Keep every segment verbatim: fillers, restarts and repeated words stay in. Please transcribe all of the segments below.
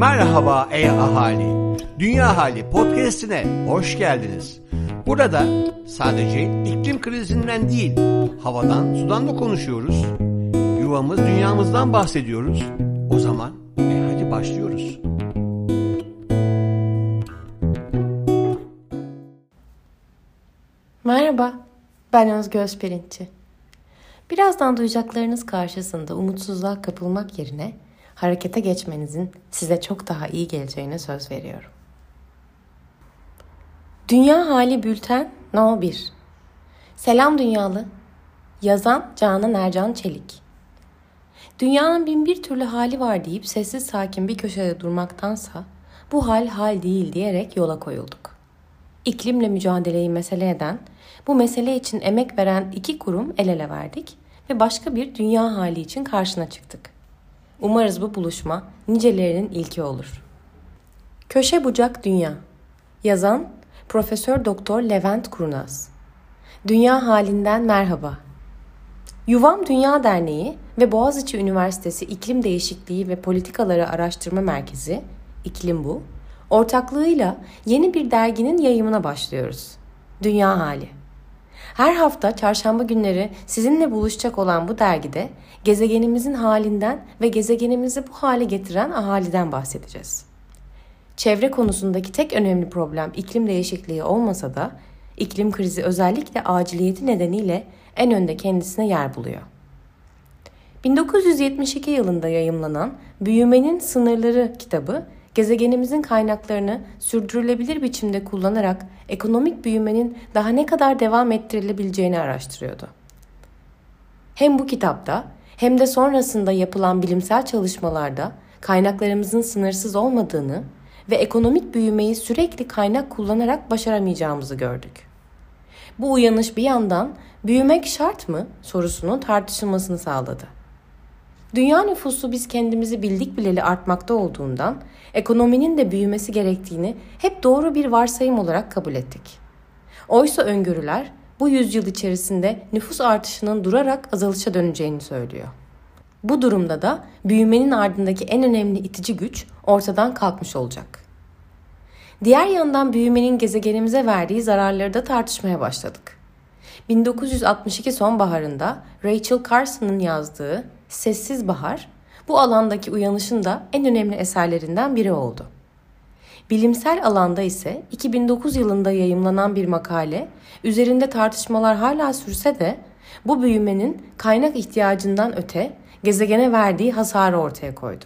Merhaba ey ahali, Dünya Hali Podcast'ine hoş geldiniz. Burada sadece iklim krizinden değil, havadan sudan da konuşuyoruz. Yuvamız dünyamızdan bahsediyoruz. O zaman e hadi başlıyoruz. Merhaba, ben Özgöz Perinci. Birazdan duyacaklarınız karşısında umutsuzluğa kapılmak yerine harekete geçmenizin size çok daha iyi geleceğine söz veriyorum. Dünya Hali Bülten numara bir. Selam Dünyalı. Yazan Canan Ercan Çelik. Dünyanın bin bir türlü hali var deyip sessiz sakin bir köşede durmaktansa bu hal hal değil diyerek yola koyulduk. İklimle mücadeleyi mesele eden, bu mesele için emek veren iki kurum el ele verdik ve başka bir dünya hali için karşına çıktık. Umarız bu buluşma nicelerinin ilki olur. Köşe Bucak Dünya. Yazan Profesör Doktor Levent Kurnaz. Dünya halinden merhaba. Yuvam Dünya Derneği ve Boğaziçi Üniversitesi İklim Değişikliği ve Politikaları Araştırma Merkezi, İklim Bu, ortaklığıyla yeni bir derginin yayımına başlıyoruz. Dünya Hali. Her hafta çarşamba günleri sizinle buluşacak olan bu dergide gezegenimizin halinden ve gezegenimizi bu hale getiren ahaliden bahsedeceğiz. Çevre konusundaki tek önemli problem iklim değişikliği olmasa da iklim krizi özellikle aciliyeti nedeniyle en önde kendisine yer buluyor. bin dokuz yüz yetmiş iki yılında yayımlanan Büyümenin Sınırları kitabı, gezegenimizin kaynaklarını sürdürülebilir biçimde kullanarak ekonomik büyümenin daha ne kadar devam ettirilebileceğini araştırıyordu. Hem bu kitapta hem de sonrasında yapılan bilimsel çalışmalarda kaynaklarımızın sınırsız olmadığını ve ekonomik büyümeyi sürekli kaynak kullanarak başaramayacağımızı gördük. Bu uyanış bir yandan büyümek şart mı sorusunun tartışılmasını sağladı. Dünya nüfusu biz kendimizi bildik bileli artmakta olduğundan ekonominin de büyümesi gerektiğini hep doğru bir varsayım olarak kabul ettik. Oysa öngörüler bu yüzyıl içerisinde nüfus artışının durarak azalışa döneceğini söylüyor. Bu durumda da büyümenin ardındaki en önemli itici güç ortadan kalkmış olacak. Diğer yandan büyümenin gezegenimize verdiği zararları da tartışmaya başladık. bin dokuz yüz altmış iki sonbaharında Rachel Carson'ın yazdığı Sessiz Bahar, bu alandaki uyanışın da en önemli eserlerinden biri oldu. Bilimsel alanda ise iki bin dokuz yılında yayımlanan bir makale, üzerinde tartışmalar hala sürse de bu büyümenin kaynak ihtiyacından öte gezegene verdiği hasarı ortaya koydu.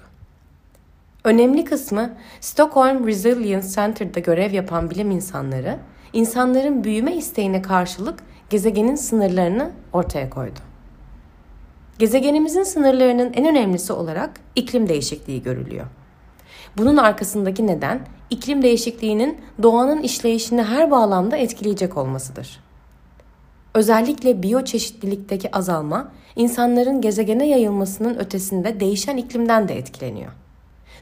Önemli kısmı Stockholm Resilience Center'da görev yapan bilim insanları, insanların büyüme isteğine karşılık gezegenin sınırlarını ortaya koydu. Gezegenimizin sınırlarının en önemlisi olarak iklim değişikliği görülüyor. Bunun arkasındaki neden iklim değişikliğinin doğanın işleyişini her bağlamda etkileyecek olmasıdır. Özellikle biyoçeşitlilikteki azalma insanların gezegene yayılmasının ötesinde değişen iklimden de etkileniyor.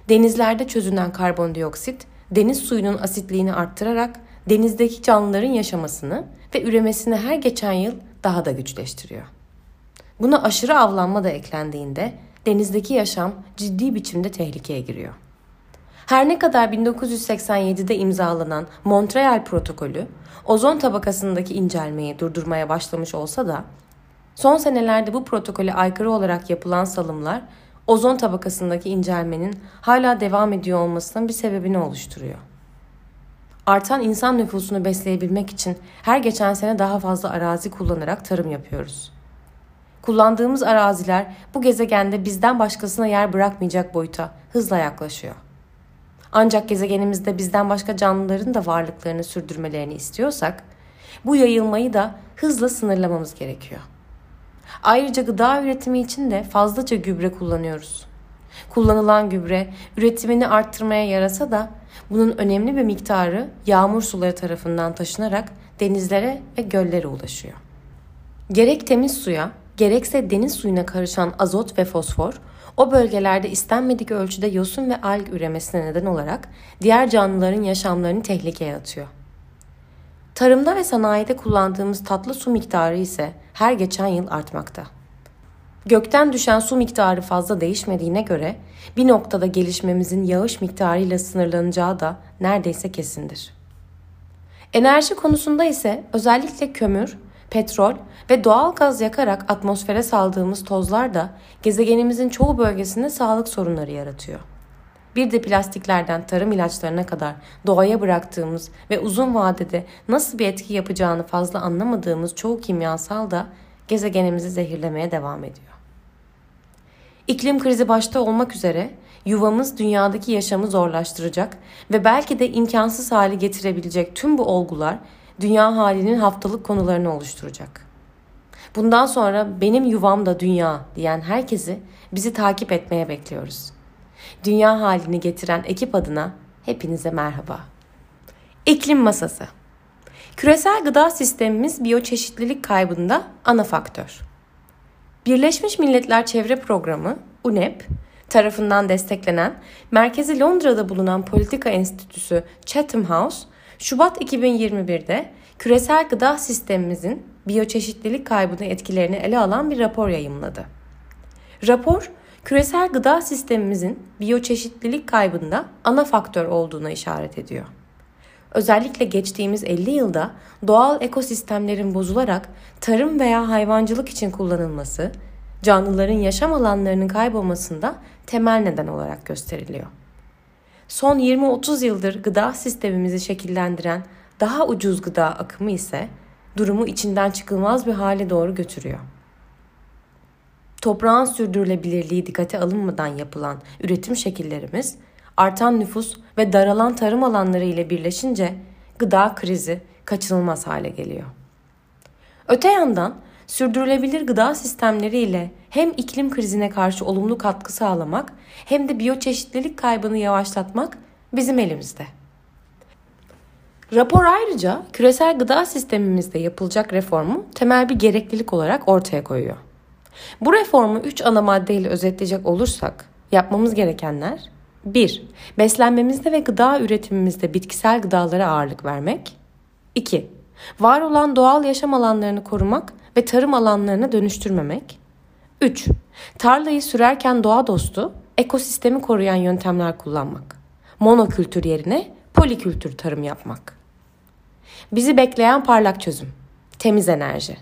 Denizlerde çözünen karbondioksit deniz suyunun asitliğini arttırarak denizdeki canlıların yaşamasını ve üremesini her geçen yıl daha da güçleştiriyor. Buna aşırı avlanma da eklendiğinde denizdeki yaşam ciddi biçimde tehlikeye giriyor. Her ne kadar bin dokuz yüz seksen yedide imzalanan Montreal Protokolü ozon tabakasındaki incelmeyi durdurmaya başlamış olsa da son senelerde bu protokole aykırı olarak yapılan salımlar ozon tabakasındaki incelmenin hala devam ediyor olmasının bir sebebini oluşturuyor. Artan insan nüfusunu besleyebilmek için her geçen sene daha fazla arazi kullanarak tarım yapıyoruz. Kullandığımız araziler bu gezegende bizden başkasına yer bırakmayacak boyuta hızla yaklaşıyor. Ancak gezegenimizde bizden başka canlıların da varlıklarını sürdürmelerini istiyorsak, bu yayılmayı da hızla sınırlamamız gerekiyor. Ayrıca gıda üretimi için de fazlaca gübre kullanıyoruz. Kullanılan gübre üretimini arttırmaya yarasa da bunun önemli bir miktarı yağmur suları tarafından taşınarak denizlere ve göllere ulaşıyor. Gerek temiz suya, gerekse deniz suyuna karışan azot ve fosfor, o bölgelerde istenmedik ölçüde yosun ve alg üremesine neden olarak diğer canlıların yaşamlarını tehlikeye atıyor. Tarımda ve sanayide kullandığımız tatlı su miktarı ise her geçen yıl artmakta. Gökten düşen su miktarı fazla değişmediğine göre bir noktada gelişmemizin yağış miktarıyla sınırlanacağı da neredeyse kesindir. Enerji konusunda ise özellikle kömür, petrol ve doğal gaz yakarak atmosfere saldığımız tozlar da gezegenimizin çoğu bölgesinde sağlık sorunları yaratıyor. Bir de plastiklerden tarım ilaçlarına kadar doğaya bıraktığımız ve uzun vadede nasıl bir etki yapacağını fazla anlamadığımız çoğu kimyasal da gezegenimizi zehirlemeye devam ediyor. İklim krizi başta olmak üzere yuvamız dünyadaki yaşamı zorlaştıracak ve belki de imkansız hale getirebilecek tüm bu olgular dünya halinin haftalık konularını oluşturacak. Bundan sonra benim yuvam da dünya diyen herkesi bizi takip etmeye bekliyoruz. Dünya halini getiren ekip adına hepinize merhaba. İklim masası. Küresel gıda sistemimiz biyoçeşitlilik kaybında ana faktör. Birleşmiş Milletler Çevre Programı U N E P tarafından desteklenen merkezi Londra'da bulunan politika enstitüsü Chatham House, Şubat iki bin yirmi bir'de küresel gıda sistemimizin biyoçeşitlilik kaybını etkilerini ele alan bir rapor yayımladı. Rapor, küresel gıda sistemimizin biyoçeşitlilik kaybında ana faktör olduğuna işaret ediyor. Özellikle geçtiğimiz elli yılda doğal ekosistemlerin bozularak tarım veya hayvancılık için kullanılması, canlıların yaşam alanlarının kaybolmasında temel neden olarak gösteriliyor. Son yirmi otuz yıldır gıda sistemimizi şekillendiren daha ucuz gıda akımı ise durumu içinden çıkılmaz bir hale doğru götürüyor. Toprağın sürdürülebilirliği dikkate alınmadan yapılan üretim şekillerimiz, artan nüfus ve daralan tarım alanları ile birleşince gıda krizi kaçınılmaz hale geliyor. Öte yandan sürdürülebilir gıda sistemleri ile hem iklim krizine karşı olumlu katkı sağlamak hem de biyoçeşitlilik kaybını yavaşlatmak bizim elimizde. Rapor ayrıca küresel gıda sistemimizde yapılacak reformu temel bir gereklilik olarak ortaya koyuyor. Bu reformu üç ana maddeyle özetleyecek olursak yapmamız gerekenler: bir Beslenmemizde ve gıda üretimimizde bitkisel gıdalara ağırlık vermek. iki Var olan doğal yaşam alanlarını korumak ve tarım alanlarına dönüştürmemek. üç Tarlayı sürerken doğa dostu, ekosistemi koruyan yöntemler kullanmak. Monokültür yerine polikültür tarım yapmak. Bizi bekleyen parlak çözüm: temiz enerji.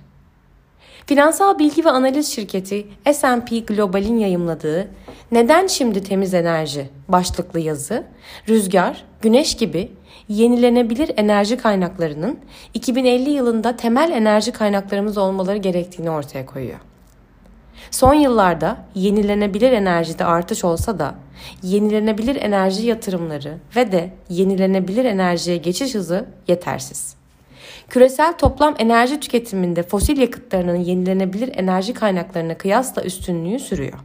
Finansal bilgi ve analiz şirketi S and P Global'in yayımladığı "Neden şimdi temiz enerji?" başlıklı yazı, rüzgar, güneş gibi yenilenebilir enerji kaynaklarının iki bin elli yılında temel enerji kaynaklarımız olmaları gerektiğini ortaya koyuyor. Son yıllarda yenilenebilir enerjide artış olsa da yenilenebilir enerji yatırımları ve de yenilenebilir enerjiye geçiş hızı yetersiz. Küresel toplam enerji tüketiminde fosil yakıtlarının yenilenebilir enerji kaynaklarına kıyasla üstünlüğü sürüyor.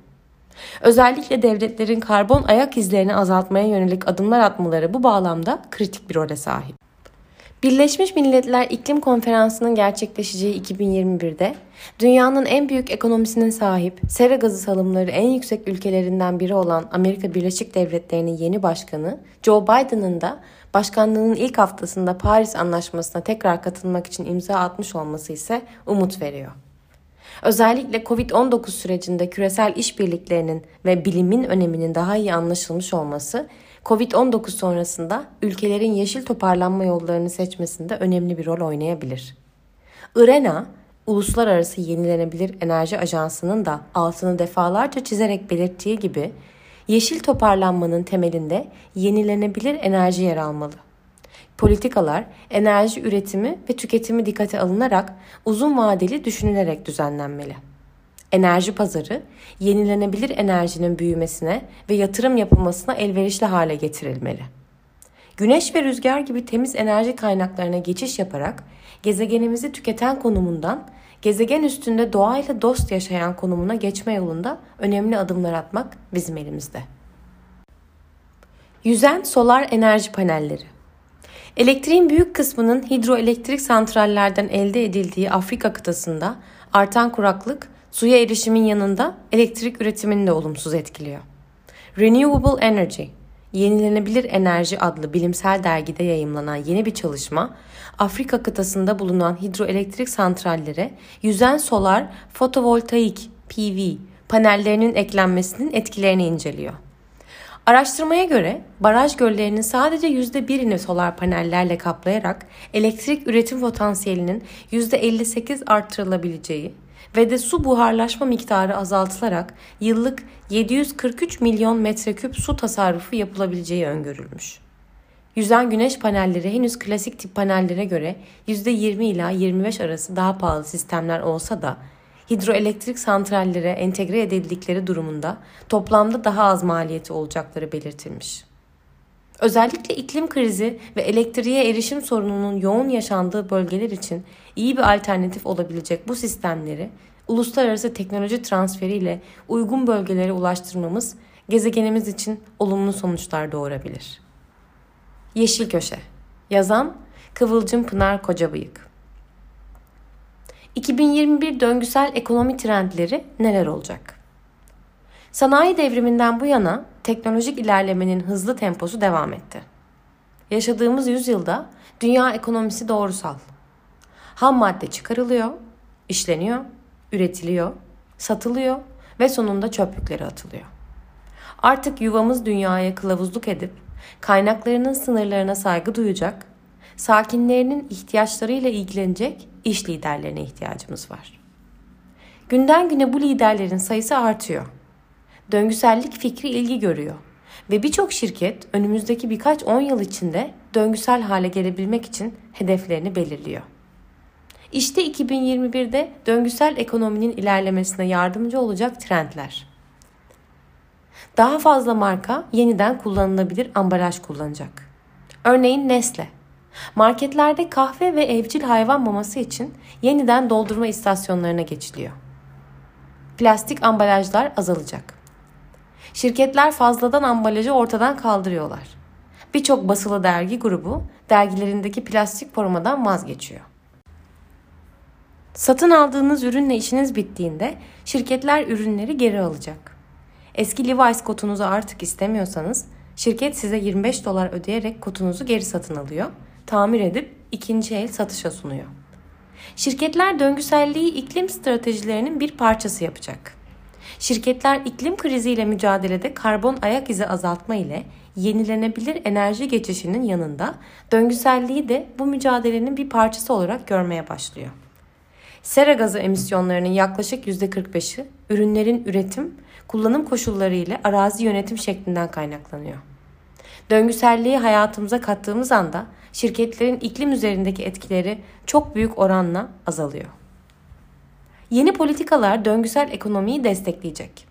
Özellikle devletlerin karbon ayak izlerini azaltmaya yönelik adımlar atmaları bu bağlamda kritik bir role sahip. Birleşmiş Milletler İklim Konferansı'nın gerçekleşeceği iki bin yirmi bir'de dünyanın en büyük ekonomisine sahip, sera gazı salımları en yüksek ülkelerinden biri olan Amerika Birleşik Devletleri'nin yeni başkanı Joe Biden'ın da başkanlığının ilk haftasında Paris Anlaşması'na tekrar katılmak için imza atmış olması ise umut veriyor. Özellikle covid on dokuz sürecinde küresel işbirliklerinin ve bilimin öneminin daha iyi anlaşılmış olması, covid on dokuz sonrasında ülkelerin yeşil toparlanma yollarını seçmesinde önemli bir rol oynayabilir. IRENA, Uluslararası Yenilenebilir Enerji Ajansı'nın da altını defalarca çizerek belirttiği gibi, yeşil toparlanmanın temelinde yenilenebilir enerji yer almalı. Politikalar, enerji üretimi ve tüketimi dikkate alınarak uzun vadeli düşünülerek düzenlenmeli. Enerji pazarı, yenilenebilir enerjinin büyümesine ve yatırım yapılmasına elverişli hale getirilmeli. Güneş ve rüzgar gibi temiz enerji kaynaklarına geçiş yaparak gezegenimizi tüketen konumundan, gezegen üstünde doğayla dost yaşayan konumuna geçme yolunda önemli adımlar atmak bizim elimizde. Yüzen solar enerji panelleri. Elektriğin büyük kısmının hidroelektrik santrallerden elde edildiği Afrika kıtasında artan kuraklık, suya erişimin yanında elektrik üretimini de olumsuz etkiliyor. Renewable Energy, Yenilenebilir Enerji adlı bilimsel dergide yayımlanan yeni bir çalışma, Afrika kıtasında bulunan hidroelektrik santrallere yüzen solar fotovoltaik P V panellerinin eklenmesinin etkilerini inceliyor. Araştırmaya göre baraj göllerinin sadece yüzde birini solar panellerle kaplayarak elektrik üretim potansiyelinin yüzde elli sekiz artırılabileceği ve de su buharlaşma miktarı azaltılarak yıllık yedi yüz kırk üç milyon metreküp su tasarrufu yapılabileceği öngörülmüş. Yüzen güneş panelleri henüz klasik tip panellere göre yüzde yirmi ila yirmi beş arası daha pahalı sistemler olsa da hidroelektrik santrallere entegre edildikleri durumunda toplamda daha az maliyeti olacakları belirtilmiş. Özellikle iklim krizi ve elektriğe erişim sorununun yoğun yaşandığı bölgeler için iyi bir alternatif olabilecek bu sistemleri uluslararası teknoloji transferiyle uygun bölgelere ulaştırmamız gezegenimiz için olumlu sonuçlar doğurabilir. Yeşil Köşe. Yazan Kıvılcım Pınar Kocabıyık. iki bin yirmi bir döngüsel ekonomi trendleri neler olacak? Sanayi devriminden bu yana teknolojik ilerlemenin hızlı temposu devam etti. Yaşadığımız yüzyılda dünya ekonomisi doğrusal. Ham madde çıkarılıyor, işleniyor, üretiliyor, satılıyor ve sonunda çöplüklere atılıyor. Artık yuvamız dünyaya kılavuzluk edip kaynaklarının sınırlarına saygı duyacak, sakinlerinin ihtiyaçlarıyla ilgilenecek iş liderlerine ihtiyacımız var. Günden güne bu liderlerin sayısı artıyor. Döngüsellik fikri ilgi görüyor ve birçok şirket önümüzdeki birkaç on yıl içinde döngüsel hale gelebilmek için hedeflerini belirliyor. İşte iki bin yirmi birde döngüsel ekonominin ilerlemesine yardımcı olacak trendler. Daha fazla marka yeniden kullanılabilir ambalaj kullanacak. Örneğin Nestle, marketlerde kahve ve evcil hayvan maması için yeniden doldurma istasyonlarına geçiliyor. Plastik ambalajlar azalacak. Şirketler fazladan ambalajı ortadan kaldırıyorlar. Birçok basılı dergi grubu dergilerindeki plastik formadan vazgeçiyor. Satın aldığınız ürünle işiniz bittiğinde şirketler ürünleri geri alacak. Eski Levi's kotunuzu artık istemiyorsanız şirket size yirmi beş dolar ödeyerek kotunuzu geri satın alıyor, tamir edip ikinci el satışa sunuyor. Şirketler döngüselliği iklim stratejilerinin bir parçası yapacak. Şirketler iklim kriziyle mücadelede karbon ayak izi azaltma ile yenilenebilir enerji geçişinin yanında döngüselliği de bu mücadelenin bir parçası olarak görmeye başlıyor. Sera gazı emisyonlarının yaklaşık yüzde kırk beşi ürünlerin üretim, kullanım koşulları ile arazi yönetim şeklinden kaynaklanıyor. Döngüselliği hayatımıza kattığımız anda şirketlerin iklim üzerindeki etkileri çok büyük oranla azalıyor. Yeni politikalar döngüsel ekonomiyi destekleyecek.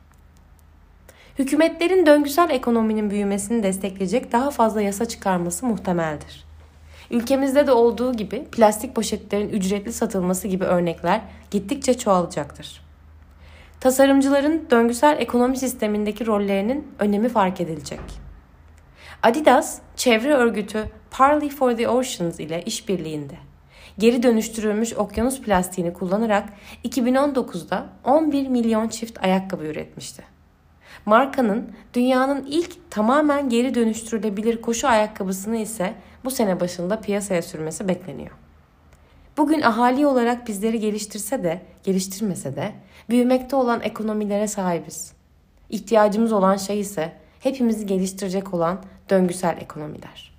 Hükümetlerin döngüsel ekonominin büyümesini destekleyecek daha fazla yasa çıkarması muhtemeldir. Ülkemizde de olduğu gibi plastik poşetlerin ücretli satılması gibi örnekler gittikçe çoğalacaktır. Tasarımcıların döngüsel ekonomi sistemindeki rollerinin önemi fark edilecek. Adidas, çevre örgütü Parley for the Oceans ile işbirliğinde geri dönüştürülmüş okyanus plastiğini kullanarak iki bin on dokuzda on bir milyon çift ayakkabı üretmişti. Markanın dünyanın ilk tamamen geri dönüştürülebilir koşu ayakkabısını ise bu sene başında piyasaya sürmesi bekleniyor. Bugün ahali olarak bizleri geliştirse de, geliştirmese de büyümekte olan ekonomilere sahibiz. İhtiyacımız olan şey ise hepimizi geliştirecek olan döngüsel ekonomiler.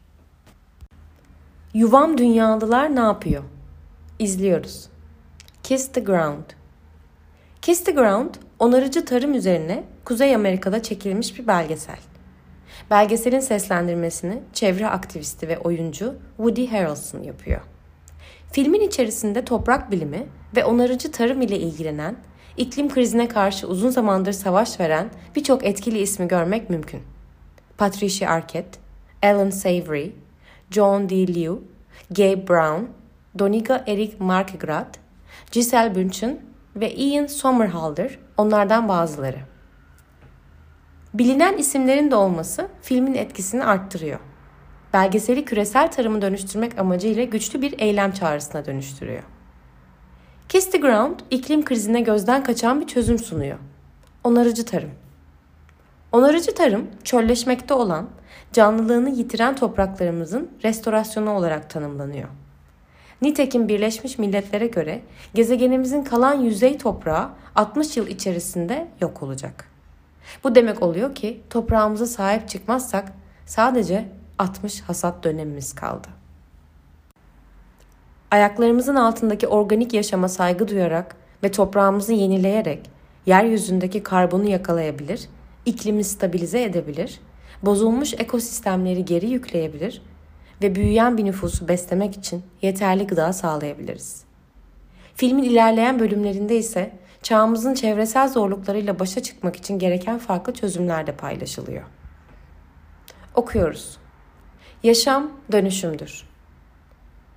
Yuvam Dünyalılar ne yapıyor? İzliyoruz. Kiss the Ground. Kiss the Ground, onarıcı tarım üzerine Kuzey Amerika'da çekilmiş bir belgesel. Belgeselin seslendirmesini çevre aktivisti ve oyuncu Woody Harrelson yapıyor. Filmin içerisinde toprak bilimi ve onarıcı tarım ile ilgilenen, iklim krizine karşı uzun zamandır savaş veren birçok etkili ismi görmek mümkün. Patricia Arquette, Alan Savory, John D. Liu, Gabe Brown, Doniga Erik Markegraf, Giselle Bündchen ve Ian Somerhalder onlardan bazıları. Bilinen isimlerin de olması filmin etkisini arttırıyor. Belgeseli küresel tarımı dönüştürmek amacıyla güçlü bir eylem çağrısına dönüştürüyor. Kiss the Ground, iklim krizine gözden kaçan bir çözüm sunuyor. Onarıcı tarım. Onarıcı tarım, çölleşmekte olan, canlılığını yitiren topraklarımızın restorasyonu olarak tanımlanıyor. Nitekim Birleşmiş Milletler'e göre gezegenimizin kalan yüzey toprağı altmış yıl içerisinde yok olacak. Bu demek oluyor ki toprağımıza sahip çıkmazsak sadece altmış hasat dönemimiz kaldı. Ayaklarımızın altındaki organik yaşama saygı duyarak ve toprağımızı yenileyerek yeryüzündeki karbonu yakalayabilir, iklimi stabilize edebilir, bozulmuş ekosistemleri geri yükleyebilir ve büyüyen bir nüfusu beslemek için yeterli gıda sağlayabiliriz. Filmin ilerleyen bölümlerinde ise çağımızın çevresel zorluklarıyla başa çıkmak için gereken farklı çözümler de paylaşılıyor. Okuyoruz. Yaşam dönüşümdür.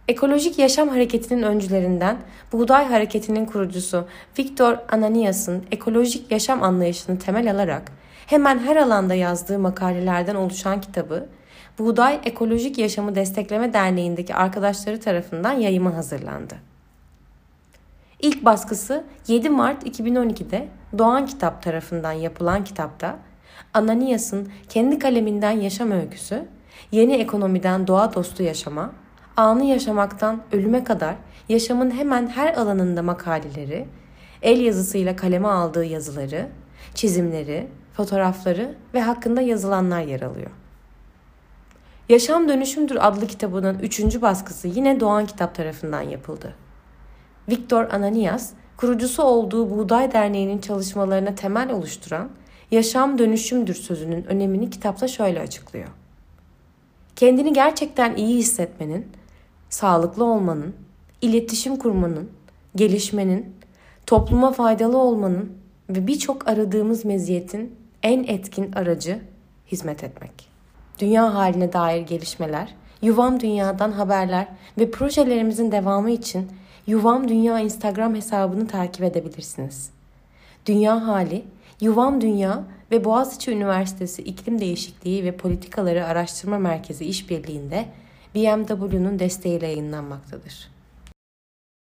Ekolojik Yaşam Hareketi'nin öncülerinden Buğday Hareketi'nin kurucusu Victor Ananias'ın ekolojik yaşam anlayışını temel alarak hemen her alanda yazdığı makalelerden oluşan kitabı Buğday Ekolojik Yaşamı Destekleme Derneği'ndeki arkadaşları tarafından yayıma hazırlandı. İlk baskısı yedi Mart iki bin on iki'de Doğan Kitap tarafından yapılan kitapta Ananias'ın kendi kaleminden yaşam öyküsü, yeni ekonomiden doğa dostu yaşama, anı yaşamaktan ölüme kadar yaşamın hemen her alanında makaleleri, el yazısıyla kaleme aldığı yazıları, çizimleri, fotoğrafları ve hakkında yazılanlar yer alıyor. Yaşam Dönüşümdür adlı kitabının üçüncü baskısı yine Doğan Kitap tarafından yapıldı. Victor Ananias, kurucusu olduğu Buğday Derneği'nin çalışmalarına temel oluşturan Yaşam Dönüşümdür sözünün önemini kitapta şöyle açıklıyor. Kendini gerçekten iyi hissetmenin, sağlıklı olmanın, iletişim kurmanın, gelişmenin, topluma faydalı olmanın ve birçok aradığımız meziyetin en etkin aracı hizmet etmek. Dünya haline dair gelişmeler, Yuvam Dünya'dan haberler ve projelerimizin devamı için Yuvam Dünya Instagram hesabını takip edebilirsiniz. Dünya Hali, Yuvam Dünya ve Boğaziçi Üniversitesi İklim Değişikliği ve Politikaları Araştırma Merkezi İşbirliği'nde B M W'nun desteğiyle yayınlanmaktadır.